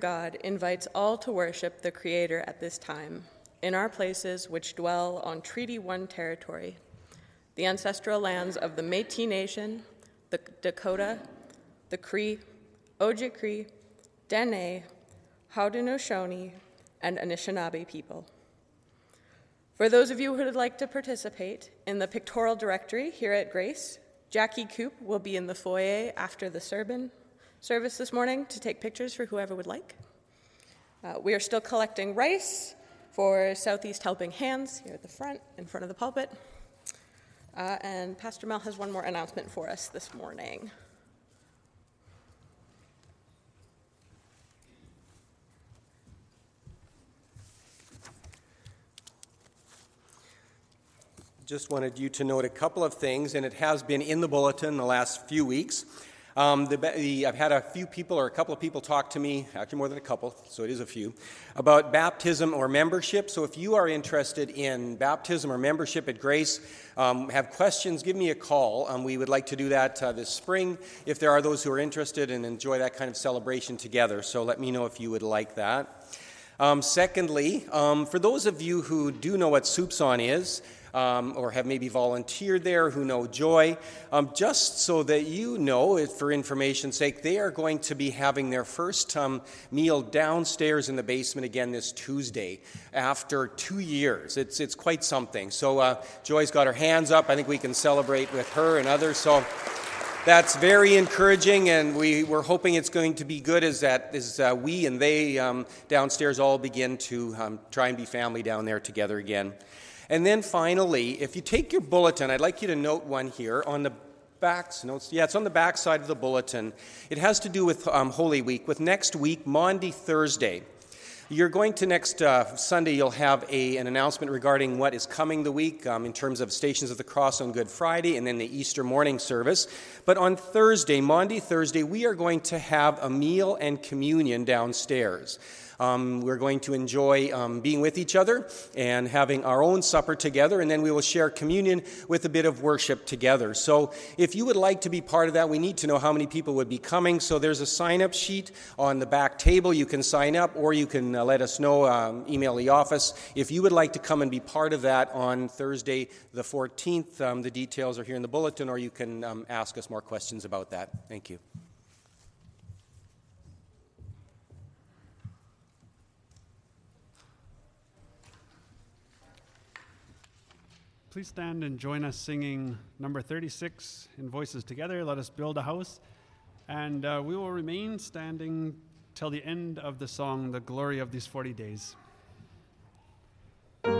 God invites all to worship the Creator at this time, in our places which dwell on Treaty 1 territory, the ancestral lands of the Métis Nation, the Dakota, the Cree, Ojibwe, Dene, Haudenosaunee, and Anishinaabe people. For those of you who would like to participate in the pictorial directory here at Grace, Jackie Coop will be in the foyer after the service this morning to take pictures for whoever would like. We are still collecting rice for Southeast Helping Hands here at the front, in front of the pulpit. And Pastor Mel has one more announcement for us this morning. Just wanted you to note a couple of things, and it has been in the bulletin the last few weeks. I've had a few people or a couple of people talk to me, actually more than a couple, so it is a few, about baptism or membership. So if you are interested in baptism or membership at Grace, have questions, give me a call. We would like to do that this spring if there are those who are interested and enjoy that kind of celebration together. So let me know if you would like that. Secondly, for those of you who do know what Soup's On is, or have maybe volunteered there, who know Joy, just so that you know, for information's sake, they are going to be having their first meal downstairs in the basement again this Tuesday after 2 years. It's quite something. So Joy's got her hands up. I think we can celebrate with her and others. So that's very encouraging, and we're hoping it's going to be good as we and they downstairs all begin to try and be family down there together again. And then finally, if you take your bulletin, I'd like you to note one here on the back. It's on the back side of the bulletin. It has to do with Holy Week, with next week, Maundy Thursday. You're going to next Sunday, you'll have an announcement regarding what is coming the week in terms of Stations of the Cross on Good Friday and then the Easter morning service. But on Thursday, Maundy Thursday, we are going to have a meal and communion downstairs. We're going to enjoy being with each other and having our own supper together, and then we will share communion with a bit of worship together. So if you would like to be part of that, we need to know how many people would be coming. So there's a sign-up sheet on the back table. You can sign up, or you can let us know, email the office. If you would like to come and be part of that on Thursday the 14th, the details are here in the bulletin, or you can ask us more questions about that. Thank you. Please stand and join us singing number 36 in Voices Together, Let Us Build a House. And we will remain standing till the end of the song, The Glory of These 40 Days. Let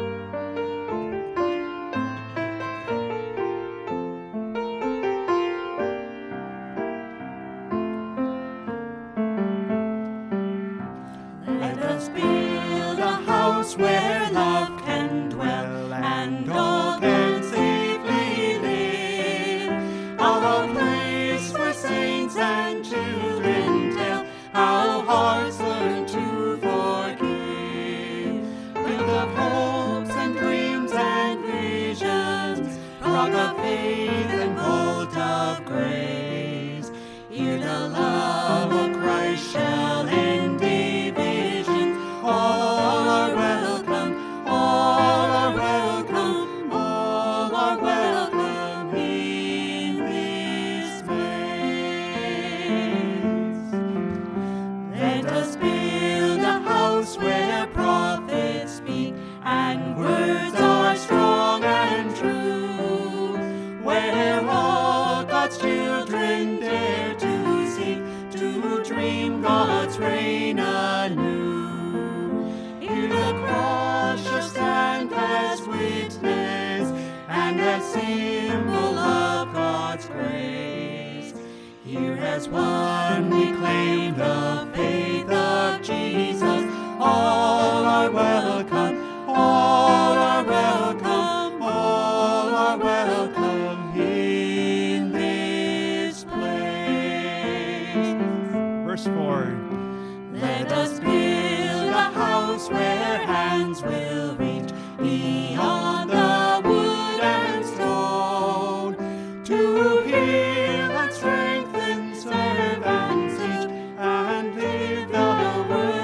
us build a house where love can dwell and all can safely live, our place for saints and children tell how hearts learn to forgive. Build up hopes and dreams and visions, rock of faith and bolt of grace. Here the love of Christ shall end divisions. All are welcome, all are welcome, all are welcome in this place. Let us build a house where prophets speak and words are strong and true, where all God's children dare to seek to dream God's reign anew. Here the cross shall stand as witness and as symbol of God's grace. Here as one we claim the faith of Jesus. All are welcome, all are welcome, all are welcome in this place. Verse 4. Let us build a house where hands will reach beyond the wood and stone, to heal and strengthen, serve and teach, and live the word.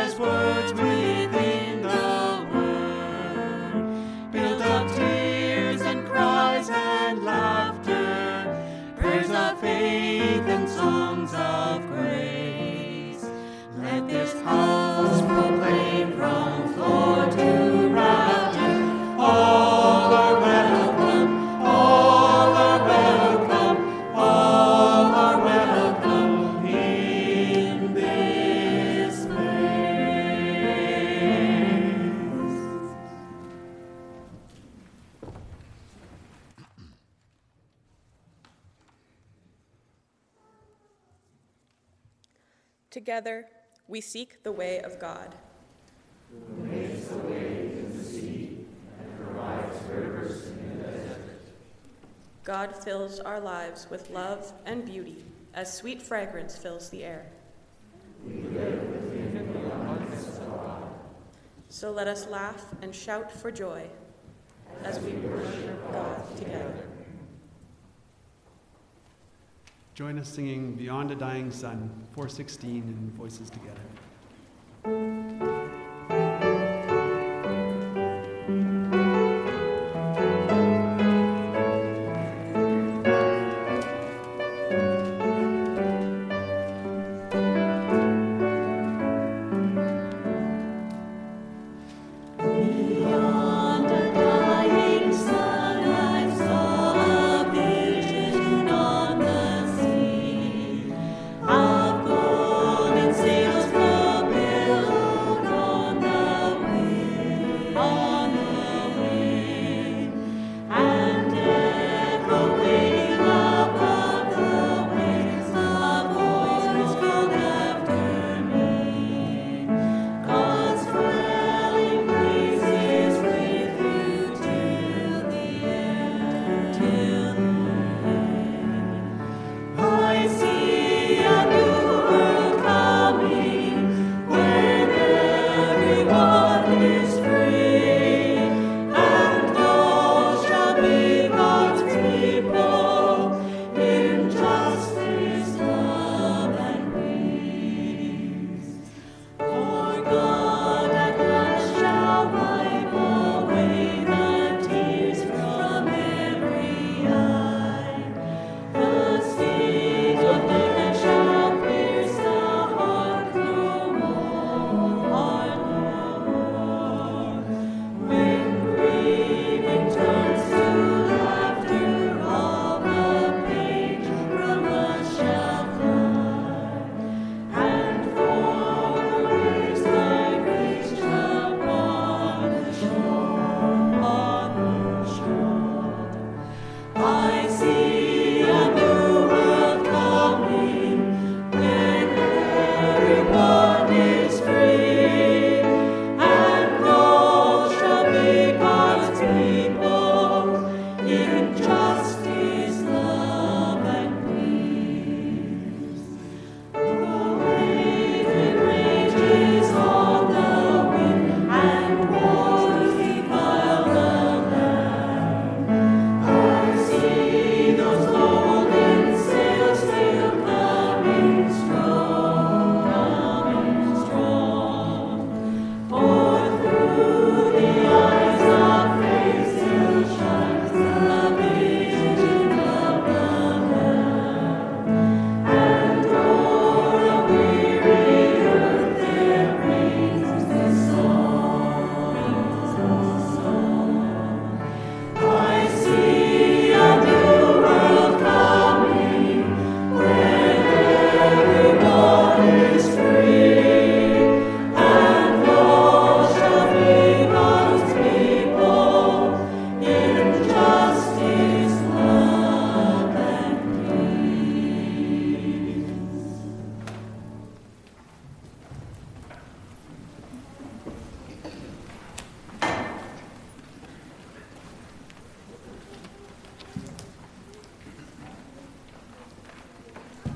as words within the word, built of tears and cries and laughter, prayers of faith and songs of grace. Let this house proclaim from floor to rafter, all are welcome, all are welcome, all are welcome in this place. Together, we seek the way of God, who makes the way in the sea and provides rivers in the desert. God fills our lives with love and beauty, as sweet fragrance fills the air. We live within the abundance of God. So let us laugh and shout for joy as we worship God together. Join us singing Beyond a Dying Sun, 416 in Voices Together.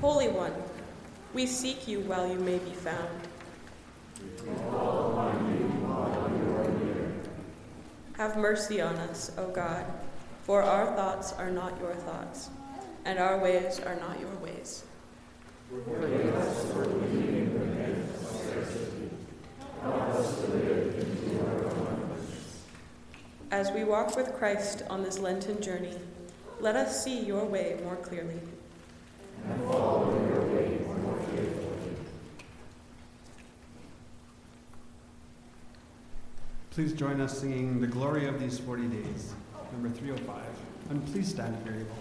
Holy One, we seek you while you may be found. We call upon you while you are near. Have mercy on us, O God, for our thoughts are not your thoughts, and our ways are not your ways. Forgive us for believing the name of scarcity, As we walk with Christ on this Lenten journey, let us see your way more clearly. And follow your way more faithfully. Please join us singing The Glory of These 40 Days, number 305. And please stand if you're able.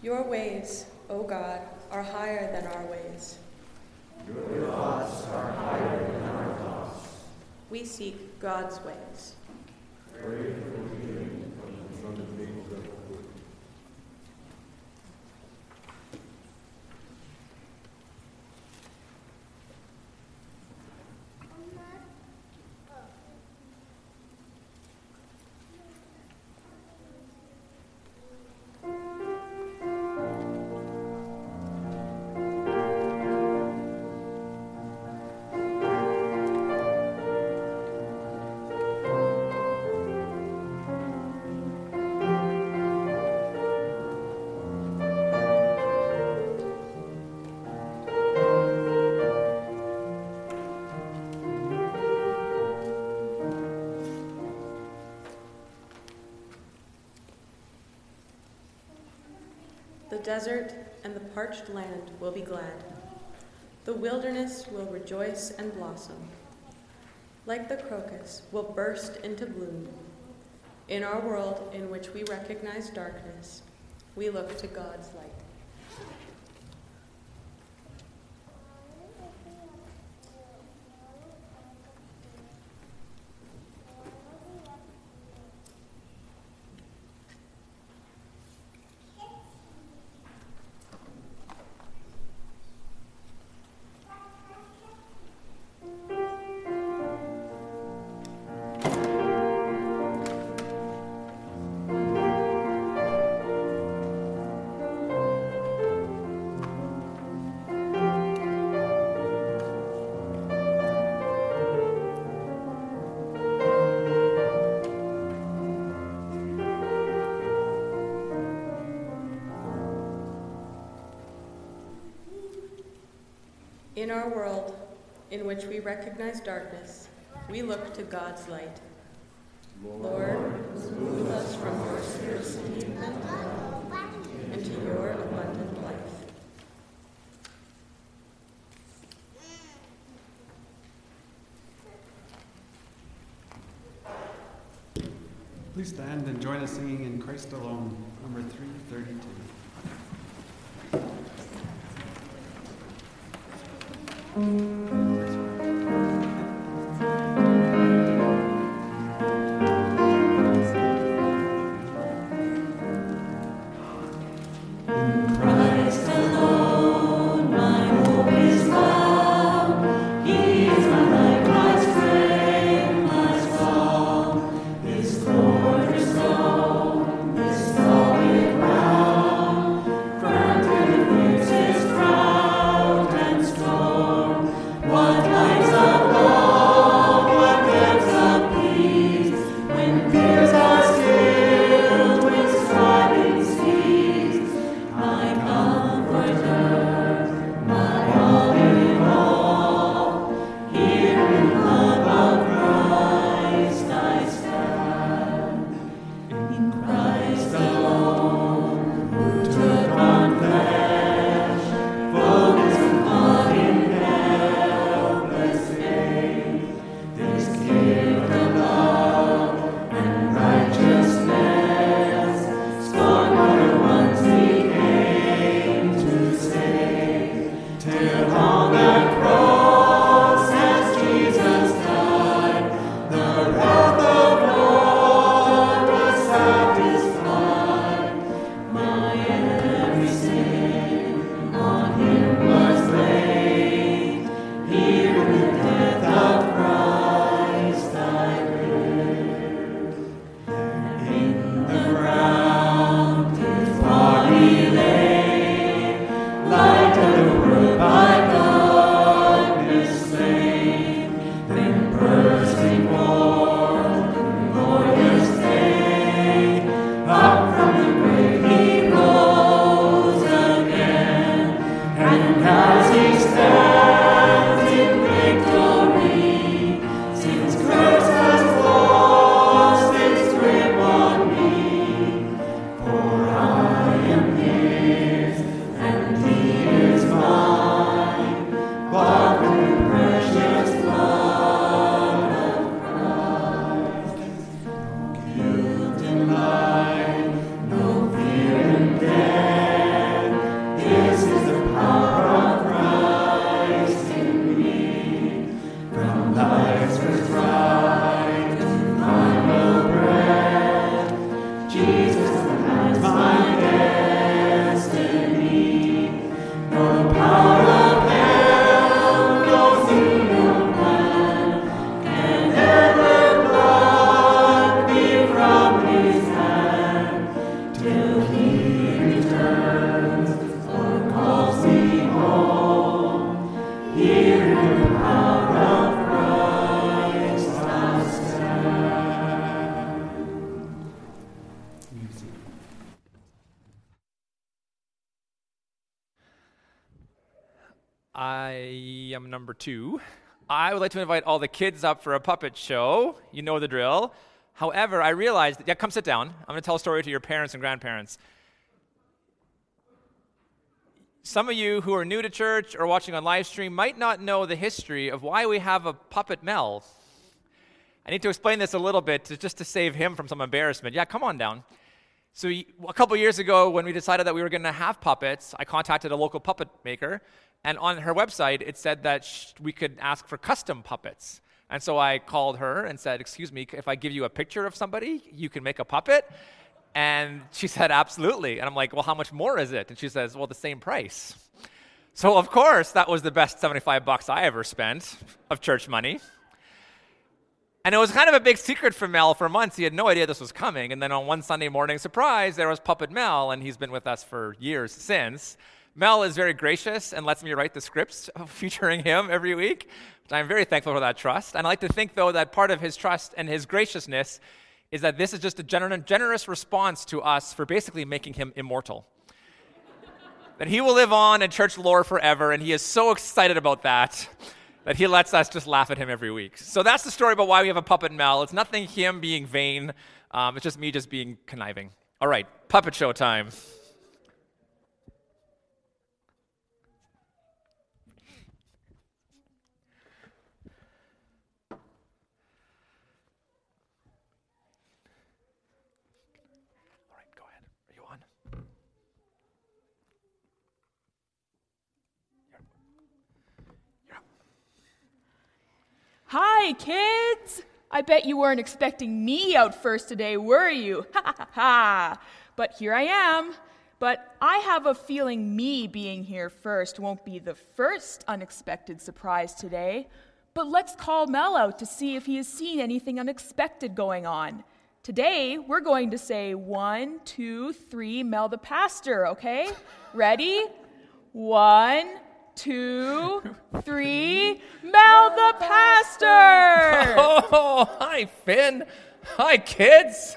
Your ways, O God, are higher than our ways. Your thoughts are higher than our thoughts. We seek God's ways. Pray for healing from the people of God. The desert and the parched land will be glad. The wilderness will rejoice and blossom. Like the crocus, will burst into bloom. In our world in which we recognize darkness, we look to God's light. In our world, in which we recognize darkness, we look to God's light. Lord, move us from our scarcity into your abundant life. Please stand and join us singing In Christ Alone, number 332. Number two, I would like to invite all the kids up for a puppet show. You know the drill. However, I realized, come sit down. I'm going to tell a story to your parents and grandparents. Some of you who are new to church or watching on live stream might not know the history of why we have a puppet Mel. I need to explain this a little bit just to save him from some embarrassment. Yeah, come on down. So a couple years ago, when we decided that we were going to have puppets, I contacted a local puppet maker. And on her website, it said that we could ask for custom puppets. And so I called her and said, excuse me, if I give you a picture of somebody, you can make a puppet? And she said, absolutely. And I'm like, well, how much more is it? And she says, well, the same price. So, of course, that was the best $75 I ever spent of church money. And it was kind of a big secret for Mel for months. He had no idea this was coming. And then on one Sunday morning, surprise, there was Puppet Mel, and he's been with us for years since. Mel is very gracious and lets me write the scripts featuring him every week. I'm very thankful for that trust. And I like to think, though, that part of his trust and his graciousness is that this is just a generous response to us for basically making him immortal. That he will live on in church lore forever, and he is so excited about that. that he lets us just laugh at him every week. So that's the story about why we have a puppet Mel. It's nothing him being vain. It's just me just being conniving. All right, puppet show time. Hi, kids! I bet you weren't expecting me out first today, were you? Ha ha ha! But here I am. But I have a feeling me being here first won't be the first unexpected surprise today. But let's call Mel out to see if he has seen anything unexpected going on. Today, we're going to say 1, 2, 3, Mel the pastor, okay? Ready? 1, 2, 3, Mel the pastor! Oh, hi, Finn. Hi, kids.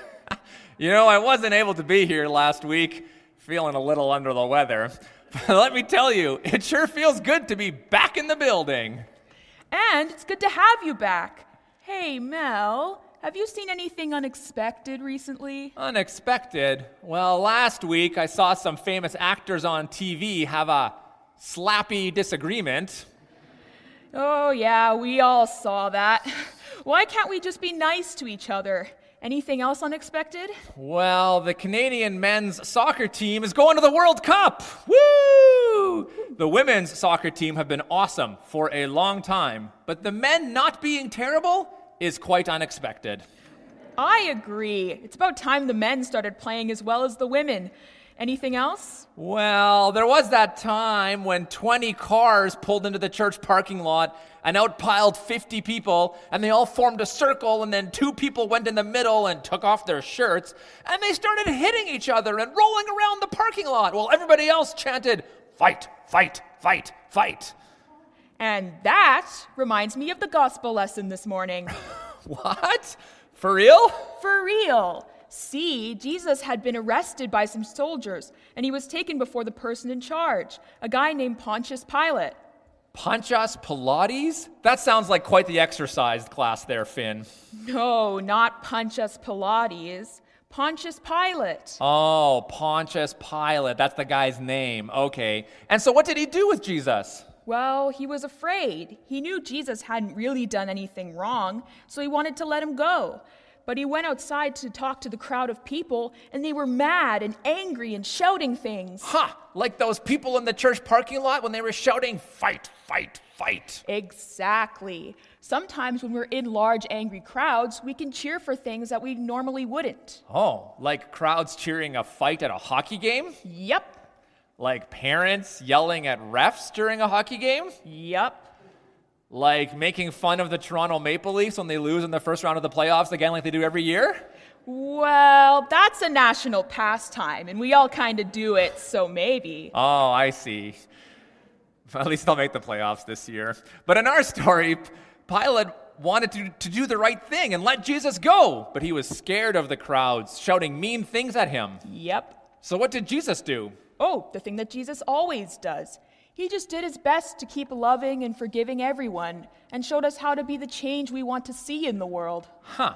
You know, I wasn't able to be here last week, feeling a little under the weather. But let me tell you, it sure feels good to be back in the building. And it's good to have you back. Hey, Mel, have you seen anything unexpected recently? Unexpected? Well, last week I saw some famous actors on TV have a slappy disagreement. Oh, yeah, we all saw that. Why can't we just be nice to each other? Anything else unexpected? Well, the Canadian men's soccer team is going to the World Cup. Woo! The women's soccer team have been awesome for a long time, but the men not being terrible is quite unexpected. I agree. It's about time the men started playing as well as the women. Anything else? Well, there was that time when 20 cars pulled into the church parking lot and outpiled 50 people, and they all formed a circle, and then 2 people went in the middle and took off their shirts, and they started hitting each other and rolling around the parking lot while everybody else chanted, "Fight, fight, fight, fight." And that reminds me of the gospel lesson this morning. What? For real? For real. See, Jesus had been arrested by some soldiers, and he was taken before the person in charge, a guy named Pontius Pilate. Pontius Pilates? That sounds like quite the exercise class there, Finn. No, not Pontius Pilates. Pontius Pilate. Oh, Pontius Pilate. That's the guy's name. Okay. And so what did he do with Jesus? Well, he was afraid. He knew Jesus hadn't really done anything wrong, so he wanted to let him go. But he went outside to talk to the crowd of people, and they were mad and angry and shouting things. Ha! Like those people in the church parking lot when they were shouting, "Fight, fight, fight." Exactly. Sometimes when we're in large, angry crowds, we can cheer for things that we normally wouldn't. Oh, like crowds cheering a fight at a hockey game? Yep. Like parents yelling at refs during a hockey game? Yep. Like making fun of the Toronto Maple Leafs when they lose in the first round of the playoffs again like they do every year? Well, that's a national pastime, and we all kind of do it, so maybe. Oh, I see. At least they'll make the playoffs this year. But in our story, Pilate wanted to do the right thing and let Jesus go, but he was scared of the crowds shouting mean things at him. Yep. So what did Jesus do? Oh, the thing that Jesus always does. He just did his best to keep loving and forgiving everyone and showed us how to be the change we want to see in the world. Huh.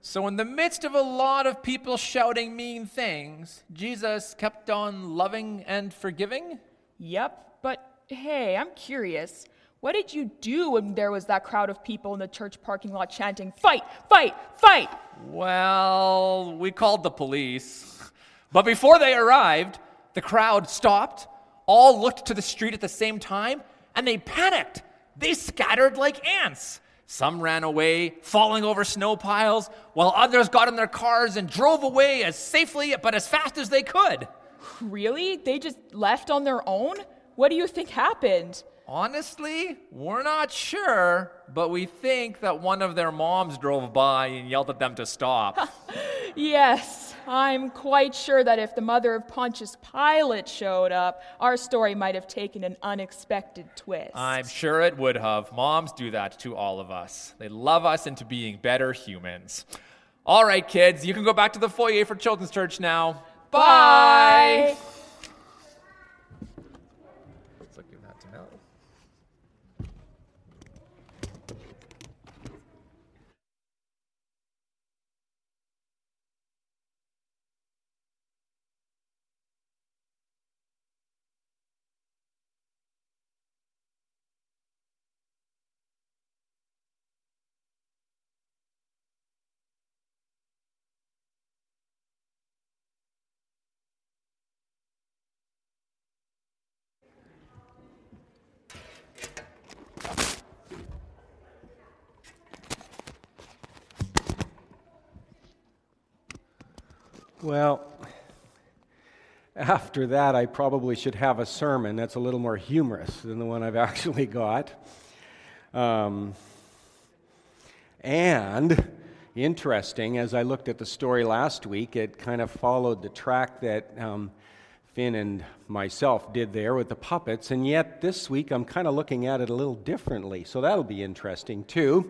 So in the midst of a lot of people shouting mean things, Jesus kept on loving and forgiving? Yep. But hey, I'm curious. What did you do when there was that crowd of people in the church parking lot chanting, "Fight, fight, fight"? Well, we called the police. But before they arrived, the crowd stopped, all looked to the street at the same time, and they panicked. They scattered like ants. Some ran away, falling over snow piles, while others got in their cars and drove away as safely but as fast as they could. Really? They just left on their own? What do you think happened? Honestly, we're not sure, but we think that one of their moms drove by and yelled at them to stop. Yes, I'm quite sure that if the mother of Pontius Pilate showed up, our story might have taken an unexpected twist. I'm sure it would have. Moms do that to all of us. They love us into being better humans. All right, kids, you can go back to the foyer for Children's Church now. Bye! Bye. Well, after that, I probably should have a sermon that's a little more humorous than the one I've actually got. And interesting, as I looked at the story last week, it kind of followed the track that Finn and myself did there with the puppets, and yet this week I'm kind of looking at it a little differently, so that'll be interesting too.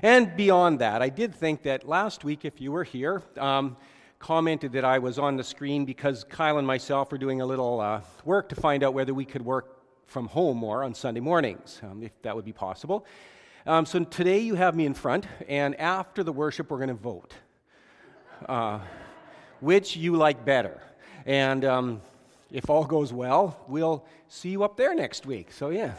And beyond that, I did think that last week, if you were here, commented that I was on the screen because Kyle and myself were doing a little work to find out whether we could work from home more on Sunday mornings, if that would be possible. So today you have me in front, and after the worship we're going to vote, which you like better. And if all goes well, we'll see you up there next week. So yeah,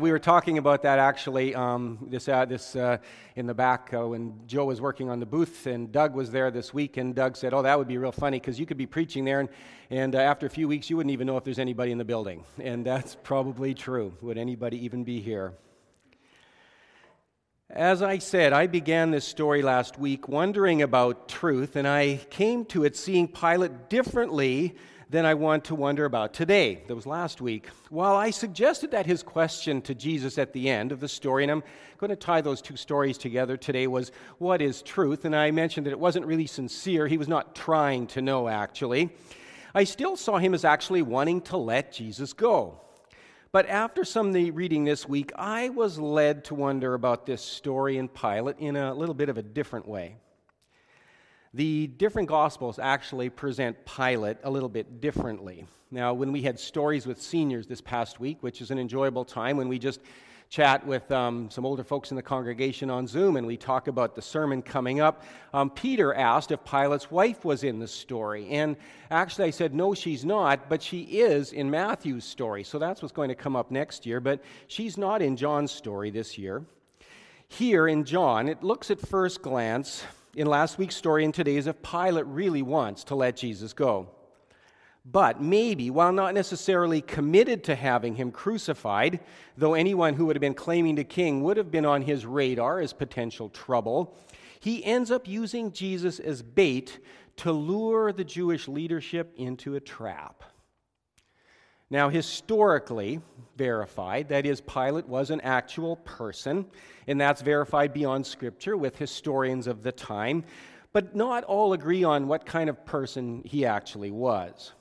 we were talking about that actually in the back when Joe was working on the booth, and Doug was there this week, and Doug said, "Oh, that would be real funny because you could be preaching there, and after a few weeks you wouldn't even know if there's anybody in the building." And that's probably true. Would anybody even be here? As I said, I began this story last week wondering about truth, and I came to it seeing Pilate differently than I want to wonder about today. That was last week. While I suggested that his question to Jesus at the end of the story, and I'm going to tie those two stories together today, was, what is truth? And I mentioned that it wasn't really sincere. He was not trying to know, actually. I still saw him as actually wanting to let Jesus go. But after some reading this week, I was led to wonder about this story in Pilate in a little bit of a different way. The different Gospels actually present Pilate a little bit differently. Now, when we had stories with seniors this past week, which is an enjoyable time when we just chat with some older folks in the congregation on Zoom and we talk about the sermon coming up, Peter asked if Pilate's wife was in the story. And actually I said, no, she's not, but she is in Matthew's story. So that's what's going to come up next year, but she's not in John's story this year. Here in John, it looks at first glance in last week's story and today's if Pilate really wants to let Jesus go. But maybe, while not necessarily committed to having him crucified, though anyone who would have been claiming to king would have been on his radar as potential trouble, he ends up using Jesus as bait to lure the Jewish leadership into a trap. Now, historically verified, that is, Pilate was an actual person, and that's verified beyond Scripture with historians of the time, but not all agree on what kind of person he actually was.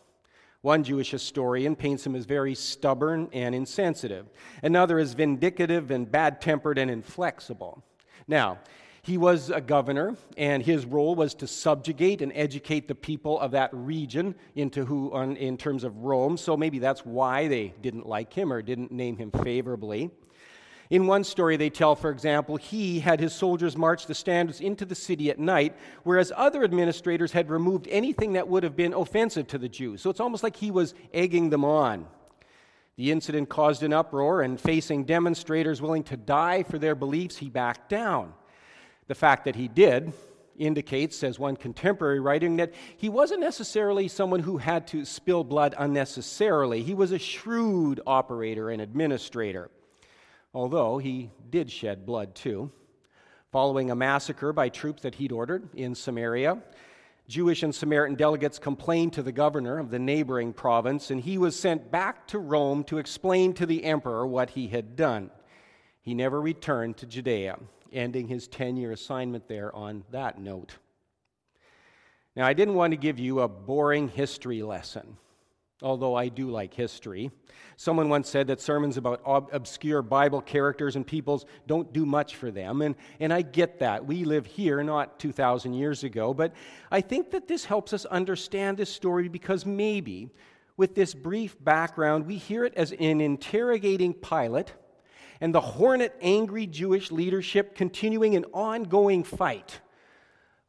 One Jewish historian paints him as very stubborn and insensitive. Another is vindictive and bad-tempered and inflexible. Now, he was a governor, and his role was to subjugate and educate the people of that region in terms of Rome, so maybe that's why they didn't like him or didn't name him favorably. In one story they tell, for example, he had his soldiers march the standards into the city at night, whereas other administrators had removed anything that would have been offensive to the Jews. So it's almost like he was egging them on. The incident caused an uproar, and facing demonstrators willing to die for their beliefs, he backed down. The fact that he did indicates, says one contemporary writing, that he wasn't necessarily someone who had to spill blood unnecessarily. He was a shrewd operator and administrator. Although he did shed blood too. Following a massacre by troops that he'd ordered in Samaria, Jewish and Samaritan delegates complained to the governor of the neighboring province, and he was sent back to Rome to explain to the emperor what he had done. He never returned to Judea, ending his 10-year assignment there on that note. Now, I didn't want to give you a boring history lesson. Although I do like history. Someone once said that sermons about obscure Bible characters and peoples don't do much for them, and I get that. We live here, not 2,000 years ago, but I think that this helps us understand this story because maybe, with this brief background, we hear it as an interrogating Pilate and the hornet angry Jewish leadership continuing an ongoing fight,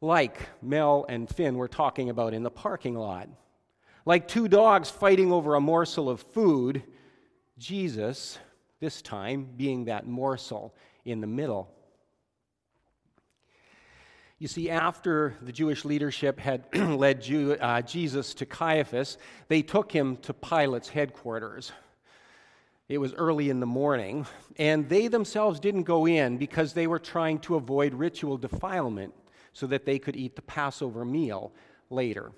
like Mel and Finn were talking about in the parking lot. Like two dogs fighting over a morsel of food, Jesus, this time, being that morsel in the middle. You see, after the Jewish leadership had led Jesus to Caiaphas, they took him to Pilate's headquarters. It was early in the morning, and they themselves didn't go in because they were trying to avoid ritual defilement. so that they could eat the Passover meal later.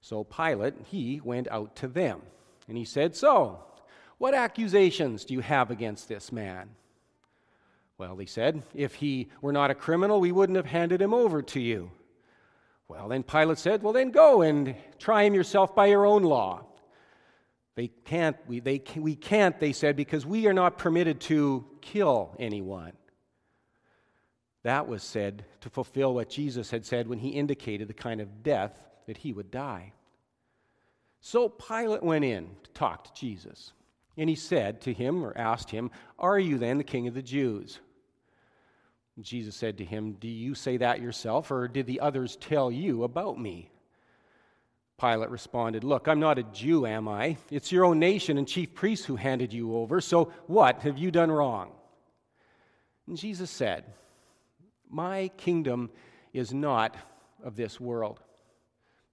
So Pilate, he went out to them, and he said, "So, what accusations do you have against this man?" Well, they said, "If he were not a criminal, we wouldn't have handed him over to you." Well, then Pilate said, "Well, then go and try him yourself by your own law." We can't, they said, because we are not permitted to kill anyone. That was said to fulfill what Jesus had said when he indicated the kind of death that he would die. So Pilate went in to talk to Jesus, and he said to him, or asked him, "Are you then the king of the Jews?" And Jesus said to him, "Do you say that yourself, or did the others tell you about me?" Pilate responded, "Look, I'm not a Jew, am I? It's your own nation and chief priests who handed you over, so what have you done wrong?" And Jesus said, "My kingdom is not of this world.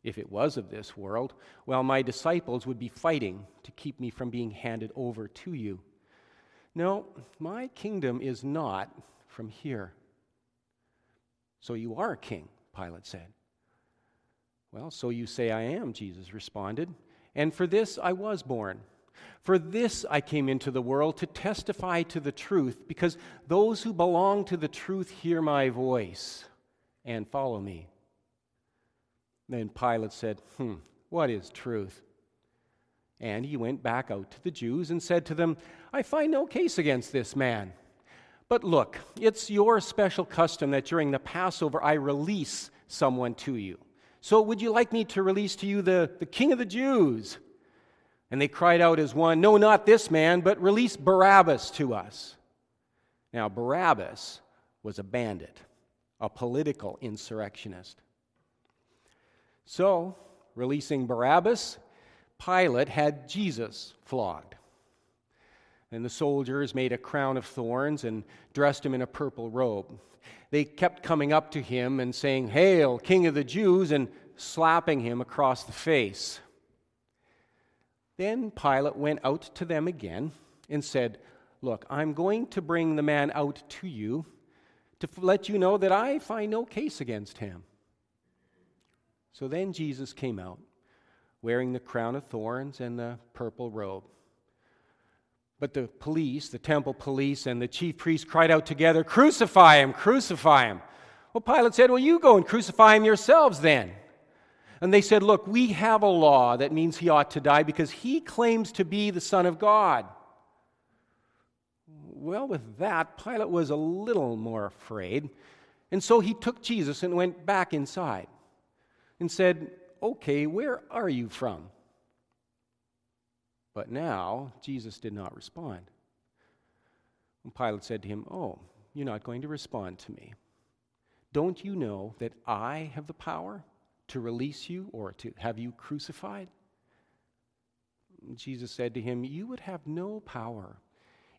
If it was of this world, well, my disciples would be fighting to keep me from being handed over to you. No, my kingdom is not from here." "So you are a king," Pilate said. "Well, so you say I am," Jesus responded. "And for this I was born. For this I came into the world, to testify to the truth, because those who belong to the truth hear my voice and follow me." Then Pilate said, "What is truth?" And he went back out to the Jews and said to them, "I find no case against this man. But look, it's your special custom that during the Passover I release someone to you. So would you like me to release to you the king of the Jews?" And they cried out as one, "No, not this man, but release Barabbas to us." Now Barabbas was a bandit, a political insurrectionist. So, releasing Barabbas, Pilate had Jesus flogged. And the soldiers made a crown of thorns and dressed him in a purple robe. They kept coming up to him and saying, "Hail, King of the Jews," and slapping him across the face. Then Pilate went out to them again and said, "Look, I'm going to bring the man out to you to let you know that I find no case against him." So then Jesus came out, wearing the crown of thorns and the purple robe. But the police, the temple police, and the chief priests cried out together, "Crucify him! Crucify him!" Well, Pilate said, "Well, you go and crucify him yourselves then." And they said, "Look, we have a law that means he ought to die because he claims to be the Son of God." Well, with that, Pilate was a little more afraid. And so he took Jesus and went back inside and said, "Okay, where are you from?" But now, Jesus did not respond. And Pilate said to him, "Oh, you're not going to respond to me. Don't you know that I have the power to release you or to have you crucified?" And Jesus said to him, "You would have no power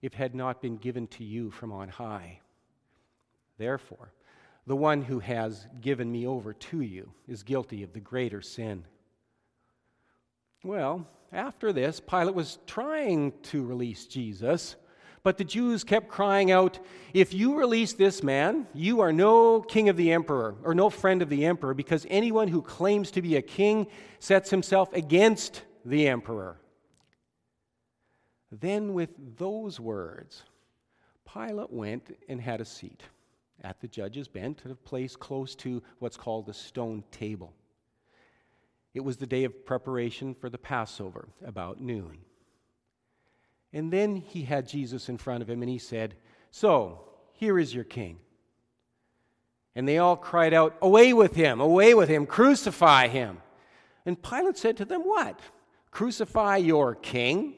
if it had not been given to you from on high. Therefore, the one who has given me over to you is guilty of the greater sin." Well, after this, Pilate was trying to release Jesus, but the Jews kept crying out, "If you release this man, you are no king of the emperor, or no friend of the emperor, because anyone who claims to be a king sets himself against the emperor." Then with those words, Pilate went and had a seat at the judge's bench, at a place close to what's called the stone table. It was the day of preparation for the Passover, about noon. And then he had Jesus in front of him, and he said, "So, here is your king." And they all cried out, "Away with him! Away with him! Crucify him!" And Pilate said to them, "What? Crucify your king?"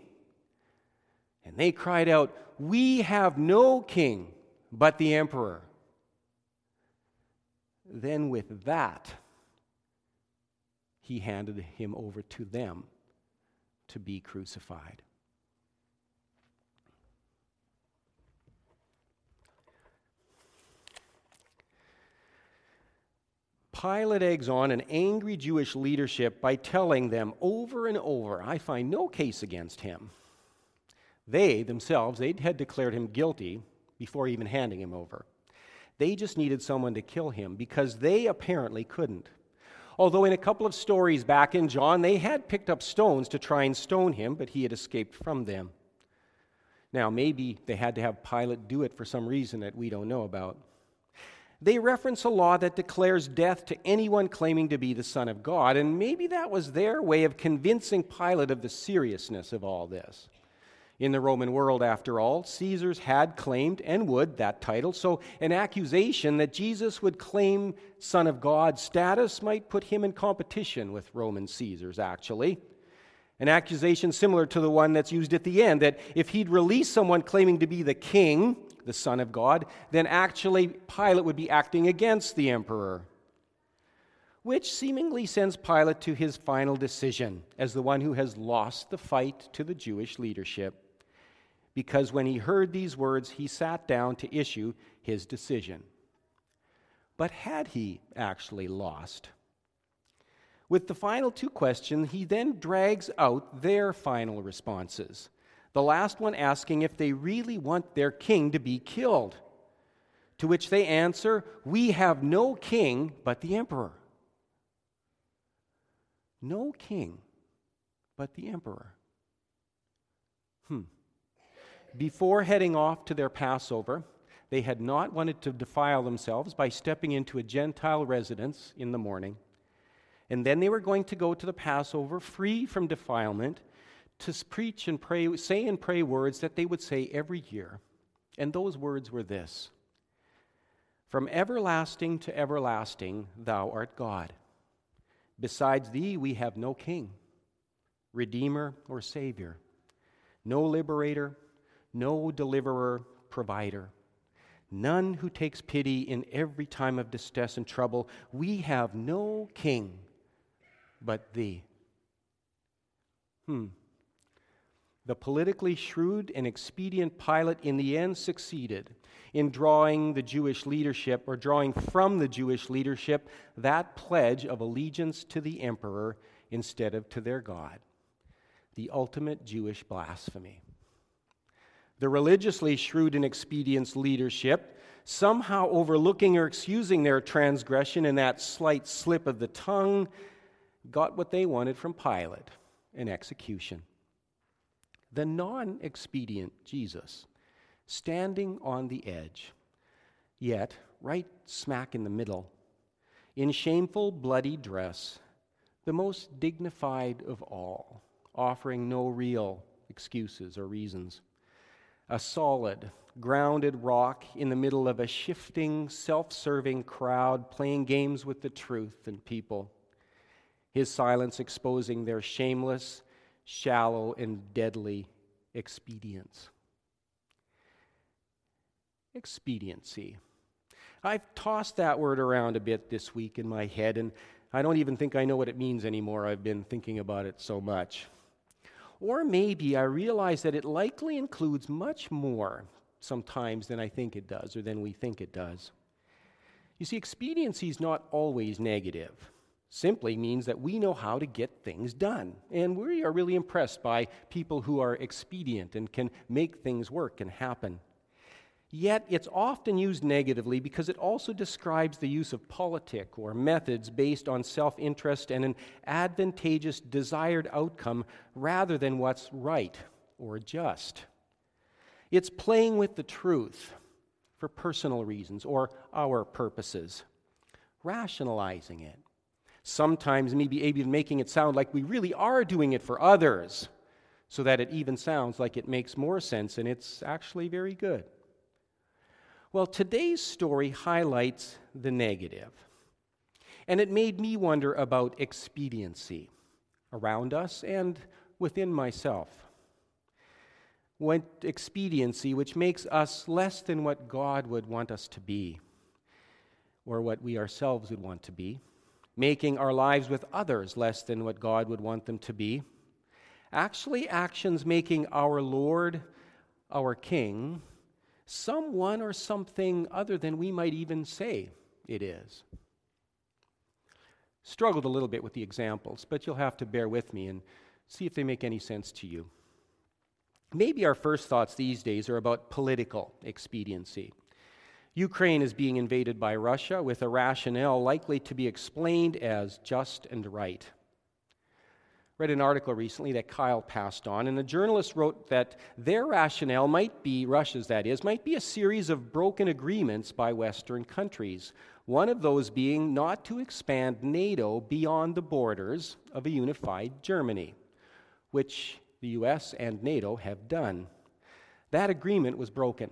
And they cried out, "We have no king but the emperor." Then with that, he handed him over to them to be crucified. Pilate eggs on an angry Jewish leadership by telling them over and over, "I find no case against him." They themselves, they had declared him guilty before even handing him over. They just needed someone to kill him because they apparently couldn't. Although in a couple of stories back in John, they had picked up stones to try and stone him, but he had escaped from them. Now, maybe they had to have Pilate do it for some reason that we don't know about. They reference a law that declares death to anyone claiming to be the Son of God, and maybe that was their way of convincing Pilate of the seriousness of all this. In the Roman world, after all, Caesars had claimed and would that title, so an accusation that Jesus would claim Son of God status might put him in competition with Roman Caesars, actually. An accusation similar to the one that's used at the end, that if he'd release someone claiming to be the king, the Son of God, then actually Pilate would be acting against the emperor. Which seemingly sends Pilate to his final decision as the one who has lost the fight to the Jewish leadership. Because when he heard these words, he sat down to issue his decision. But had he actually lost? With the final two questions, he then drags out their final responses. The last one asking if they really want their king to be killed. To which they answer, "We have no king but the emperor." No king but the emperor. Before heading off to their Passover, they had not wanted to defile themselves by stepping into a Gentile residence in the morning. And then they were going to go to the Passover free from defilement to preach and pray, say and pray words that they would say every year. And those words were this: "From everlasting to everlasting, thou art God. Besides thee, we have no king, redeemer or savior, no liberator, no deliverer, provider, none who takes pity in every time of distress and trouble. We have no king but thee." The politically shrewd and expedient Pilate in the end succeeded in drawing from the Jewish leadership that pledge of allegiance to the emperor instead of to their God, the ultimate Jewish blasphemy. The religiously shrewd and expedient leadership, somehow overlooking or excusing their transgression in that slight slip of the tongue, got what they wanted from Pilate, an execution. The non-expedient Jesus, standing on the edge, yet right smack in the middle, in shameful, bloody dress, the most dignified of all, offering no real excuses or reasons. A solid, grounded rock in the middle of a shifting, self-serving crowd playing games with the truth and people. His silence exposing their shameless, shallow and deadly expedience. Expediency. I've tossed that word around a bit this week in my head, and I don't even think I know what it means anymore. I've been thinking about it so much. Or maybe I realize that it likely includes much more sometimes than I think it does, or than we think it does. You see, expediency is not always negative. Simply means that we know how to get things done. And we are really impressed by people who are expedient and can make things work and happen. Yet it's often used negatively because it also describes the use of politic or methods based on self-interest and an advantageous desired outcome rather than what's right or just. It's playing with the truth for personal reasons or our purposes, rationalizing it. Sometimes maybe even making it sound like we really are doing it for others, so that it even sounds like it makes more sense and it's actually very good. Well, today's story highlights the negative. And it made me wonder about expediency around us and within myself. Expediency, which makes us less than what God would want us to be, or what we ourselves would want to be. Making our lives with others less than what God would want them to be. Actually, actions making our Lord, our King, someone or something other than we might even say it is. Struggled a little bit with the examples, but you'll have to bear with me and see if they make any sense to you. Maybe our first thoughts these days are about political expediency. Ukraine is being invaded by Russia with a rationale likely to be explained as just and right. I read an article recently that Kyle passed on, and the journalist wrote that their rationale might be, Russia's that is, might be a series of broken agreements by Western countries, one of those being not to expand NATO beyond the borders of a unified Germany, which the U.S. and NATO have done. That agreement was broken,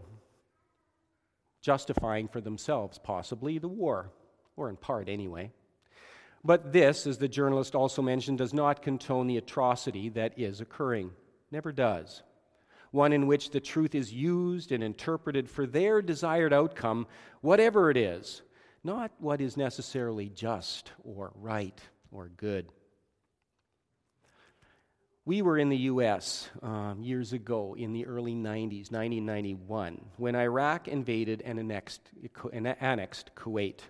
justifying for themselves possibly the war, or in part anyway. But this, as the journalist also mentioned, does not condone the atrocity that is occurring. Never does. One in which the truth is used and interpreted for their desired outcome, whatever it is, not what is necessarily just or right or good. We were in the U.S. Years ago in the early 90s, 1991, when Iraq invaded and annexed Kuwait.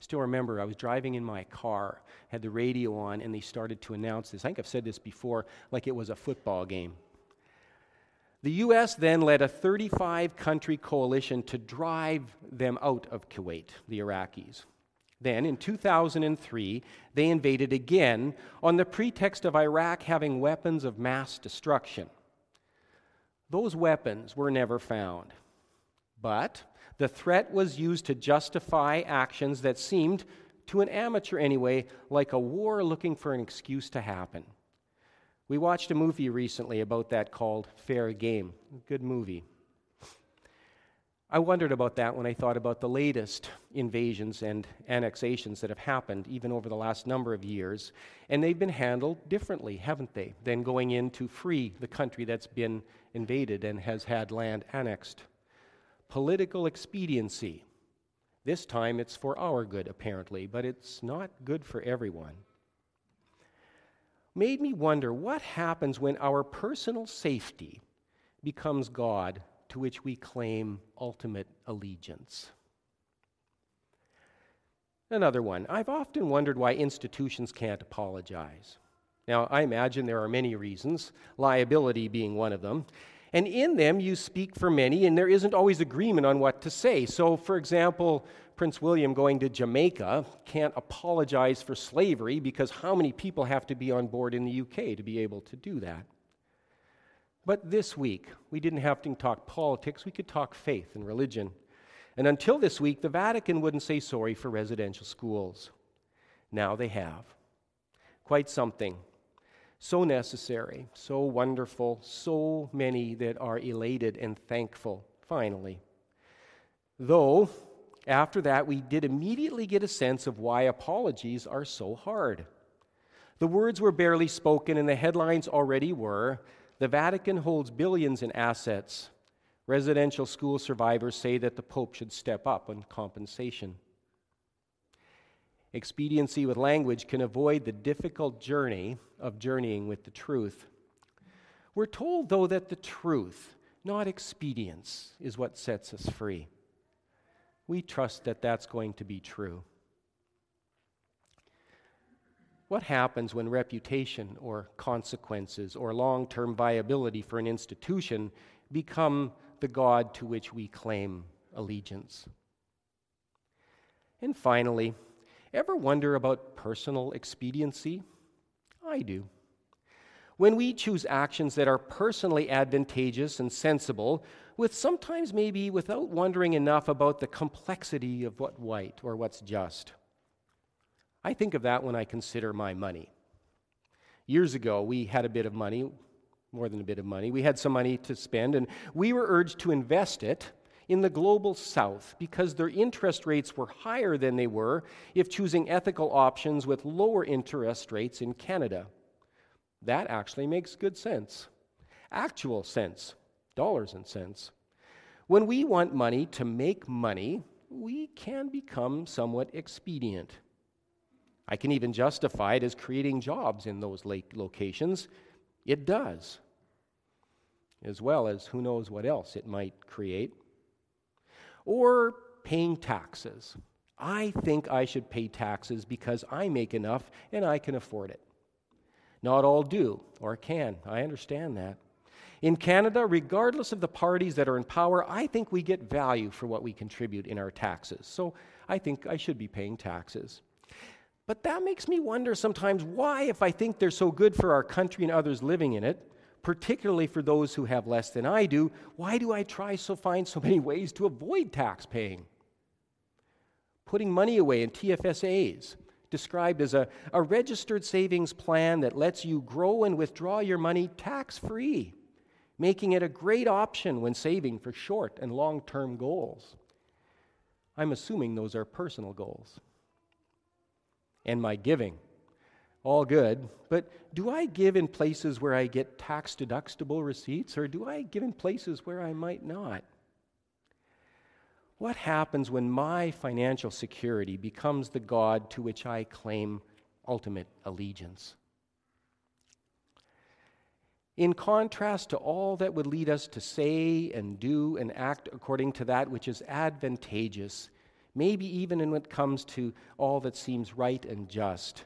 Still remember, I was driving in my car, had the radio on, and they started to announce this. I think I've said this before, like it was a football game. The U.S. then led a 35-country coalition to drive them out of Kuwait, the Iraqis. Then, in 2003, they invaded again on the pretext of Iraq having weapons of mass destruction. Those weapons were never found. But the threat was used to justify actions that seemed, to an amateur anyway, like a war looking for an excuse to happen. We watched a movie recently about that called Fair Game. Good movie. I wondered about that when I thought about the latest invasions and annexations that have happened even over the last number of years, and they've been handled differently, haven't they, than going in to free the country that's been invaded and has had land annexed. Political expediency. This time it's for our good, apparently, but it's not good for everyone. Made me wonder what happens when our personal safety becomes God to which we claim ultimate allegiance. Another one. I've often wondered why institutions can't apologize. Now, I imagine there are many reasons, liability being one of them. And in them, you speak for many, and there isn't always agreement on what to say. So, for example, Prince William going to Jamaica can't apologize for slavery because how many people have to be on board in the UK to be able to do that? But this week, we didn't have to talk politics. We could talk faith and religion. And until this week, the Vatican wouldn't say sorry for residential schools. Now they have. Quite something. So necessary, so wonderful, so many that are elated and thankful, finally. Though, after that, we did immediately get a sense of why apologies are so hard. The words were barely spoken, and the headlines already were, "The Vatican holds billions in assets. Residential school survivors say that the Pope should step up on compensation." Expediency with language can avoid the difficult journey of journeying with the truth. We're told, though, that the truth, not expedience, is what sets us free. We trust that that's going to be true. What happens when reputation or consequences or long-term viability for an institution become the God to which we claim allegiance? And finally, ever wonder about personal expediency? I do. When we choose actions that are personally advantageous and sensible, with sometimes maybe without wondering enough about the complexity of what's right or what's just. I think of that when I consider my money. Years ago, we had a bit of money, more than a bit of money. We had some money to spend, and we were urged to invest it in the global south because their interest rates were higher than they were if choosing ethical options with lower interest rates in Canada. That actually makes good sense. Actual sense. Dollars and cents. When we want money to make money, we can become somewhat expedient. I can even justify it as creating jobs in those locations. It does. As well as who knows what else it might create. Or paying taxes. I think I should pay taxes because I make enough and I can afford it. Not all do or can. I understand that. In Canada, regardless of the parties that are in power, I think we get value for what we contribute in our taxes. So I think I should be paying taxes. But that makes me wonder sometimes why, if I think they're so good for our country and others living in it, particularly for those who have less than I do, why do I try to find so many ways to avoid tax paying? Putting money away in TFSAs, described as a registered savings plan that lets you grow and withdraw your money tax-free, making it a great option when saving for short and long-term goals. I'm assuming those are personal goals. And my giving, all good, but do I give in places where I get tax-deductible receipts, or do I give in places where I might not? What happens when my financial security becomes the God to which I claim ultimate allegiance? In contrast to all that would lead us to say and do and act according to that which is advantageous, maybe even in what comes to all that seems right and just,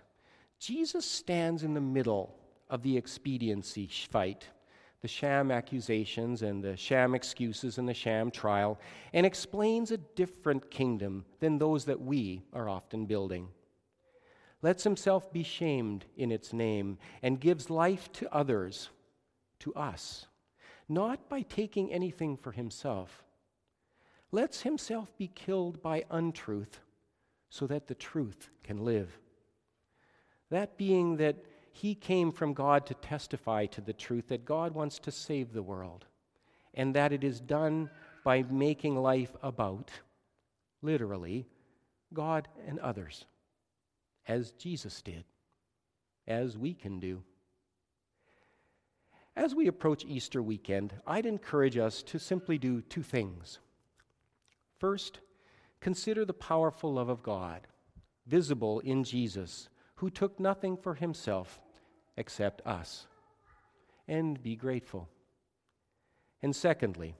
Jesus stands in the middle of the expediency fight, the sham accusations and the sham excuses and the sham trial, and explains a different kingdom than those that we are often building. Lets himself be shamed in its name and gives life to others, to us, not by taking anything for himself. Lets himself be killed by untruth so that the truth can live. That being that he came from God to testify to the truth that God wants to save the world, and that it is done by making life about, literally, God and others, as Jesus did, as we can do. As we approach Easter weekend, I'd encourage us to simply do two things. First, consider the powerful love of God, visible in Jesus, who took nothing for himself except us, and be grateful. And secondly,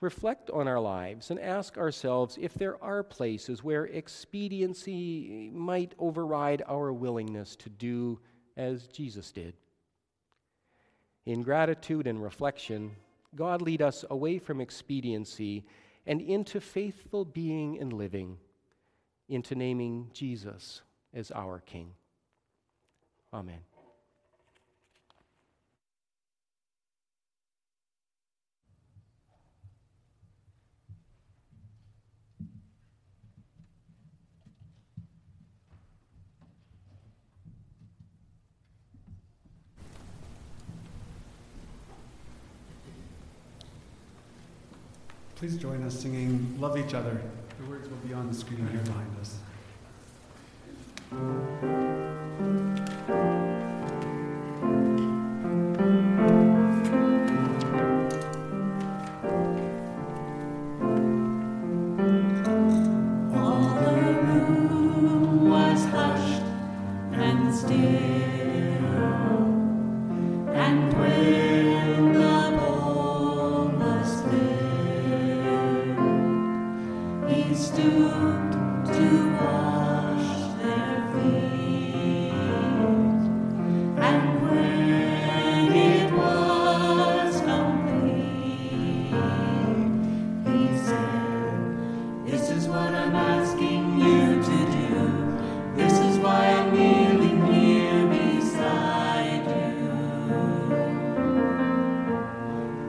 reflect on our lives and ask ourselves if there are places where expediency might override our willingness to do as Jesus did. In gratitude and reflection, God lead us away from expediency and into faithful being and living, into naming Jesus as our King. Amen. Please join us singing Love Each Other. The words will be on the screen here behind us.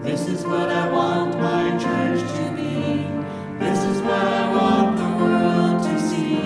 This is what I want my church to be. This is what I want the world to see.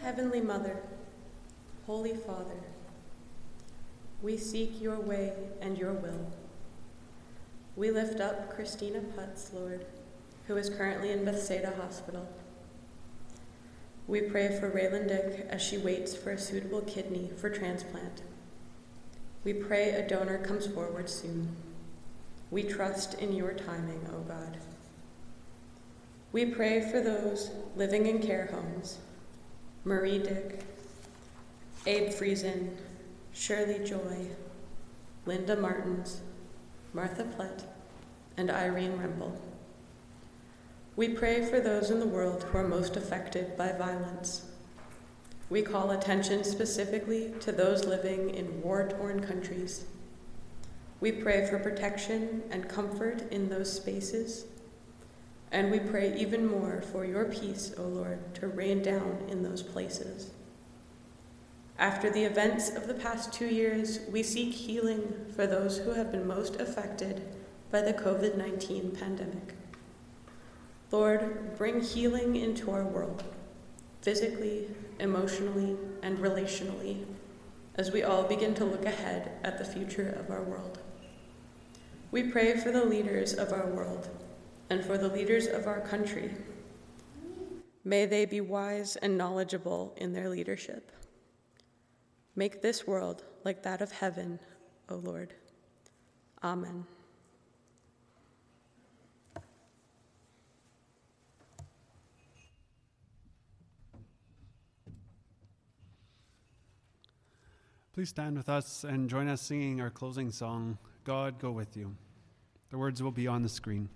Heavenly Mother, Holy Father, we seek your way and your will. We lift up Christina Putz, Lord, who is currently in Bethsaida Hospital. We pray for Raylan Dick as she waits for a suitable kidney for transplant. We pray a donor comes forward soon. We trust in your timing, O God. We pray for those living in care homes, Marie Dick, Abe Friesen, Shirley Joy, Linda Martins, Martha Plett, and Irene Rempel. We pray for those in the world who are most affected by violence. We call attention specifically to those living in war-torn countries. We pray for protection and comfort in those spaces. And we pray even more for your peace, O Lord, to rain down in those places. After the events of the past 2 years, we seek healing for those who have been most affected by the COVID-19 pandemic. Lord, bring healing into our world, physically, emotionally, and relationally, as we all begin to look ahead at the future of our world. We pray for the leaders of our world, and for the leaders of our country. May they be wise and knowledgeable in their leadership. Make this world like that of heaven, O Lord. Amen. Please stand with us and join us singing our closing song, God Go With You. The words will be on the screen.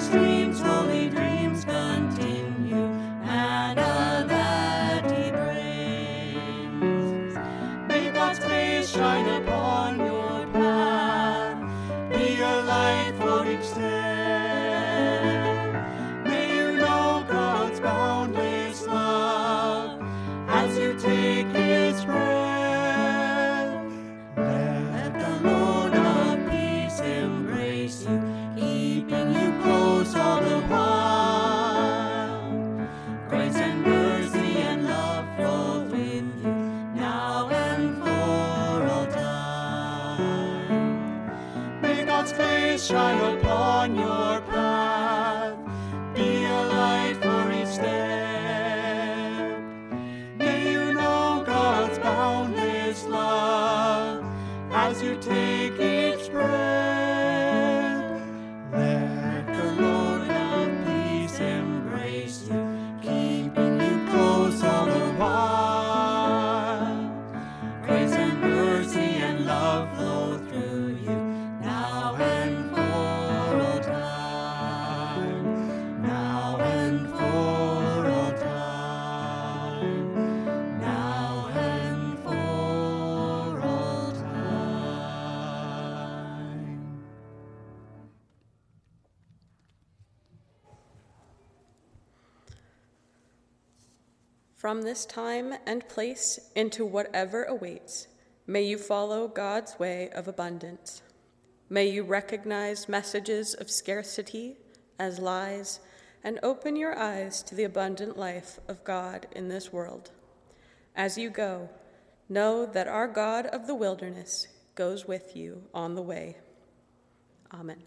Streams, holy dreams continue, manna that shine upon your path, be a light for each step. May you know God's boundless love as you take each breath. Let the Lord of peace embrace you, keeping you close all the while. Grace and mercy and love flow through you, now and for all time. Now and for all time. Now and for all time. From this time and place into whatever awaits, may you follow God's way of abundance. May you recognize messages of scarcity as lies and open your eyes to the abundant life of God in this world. As you go, know that our God of the wilderness goes with you on the way. Amen.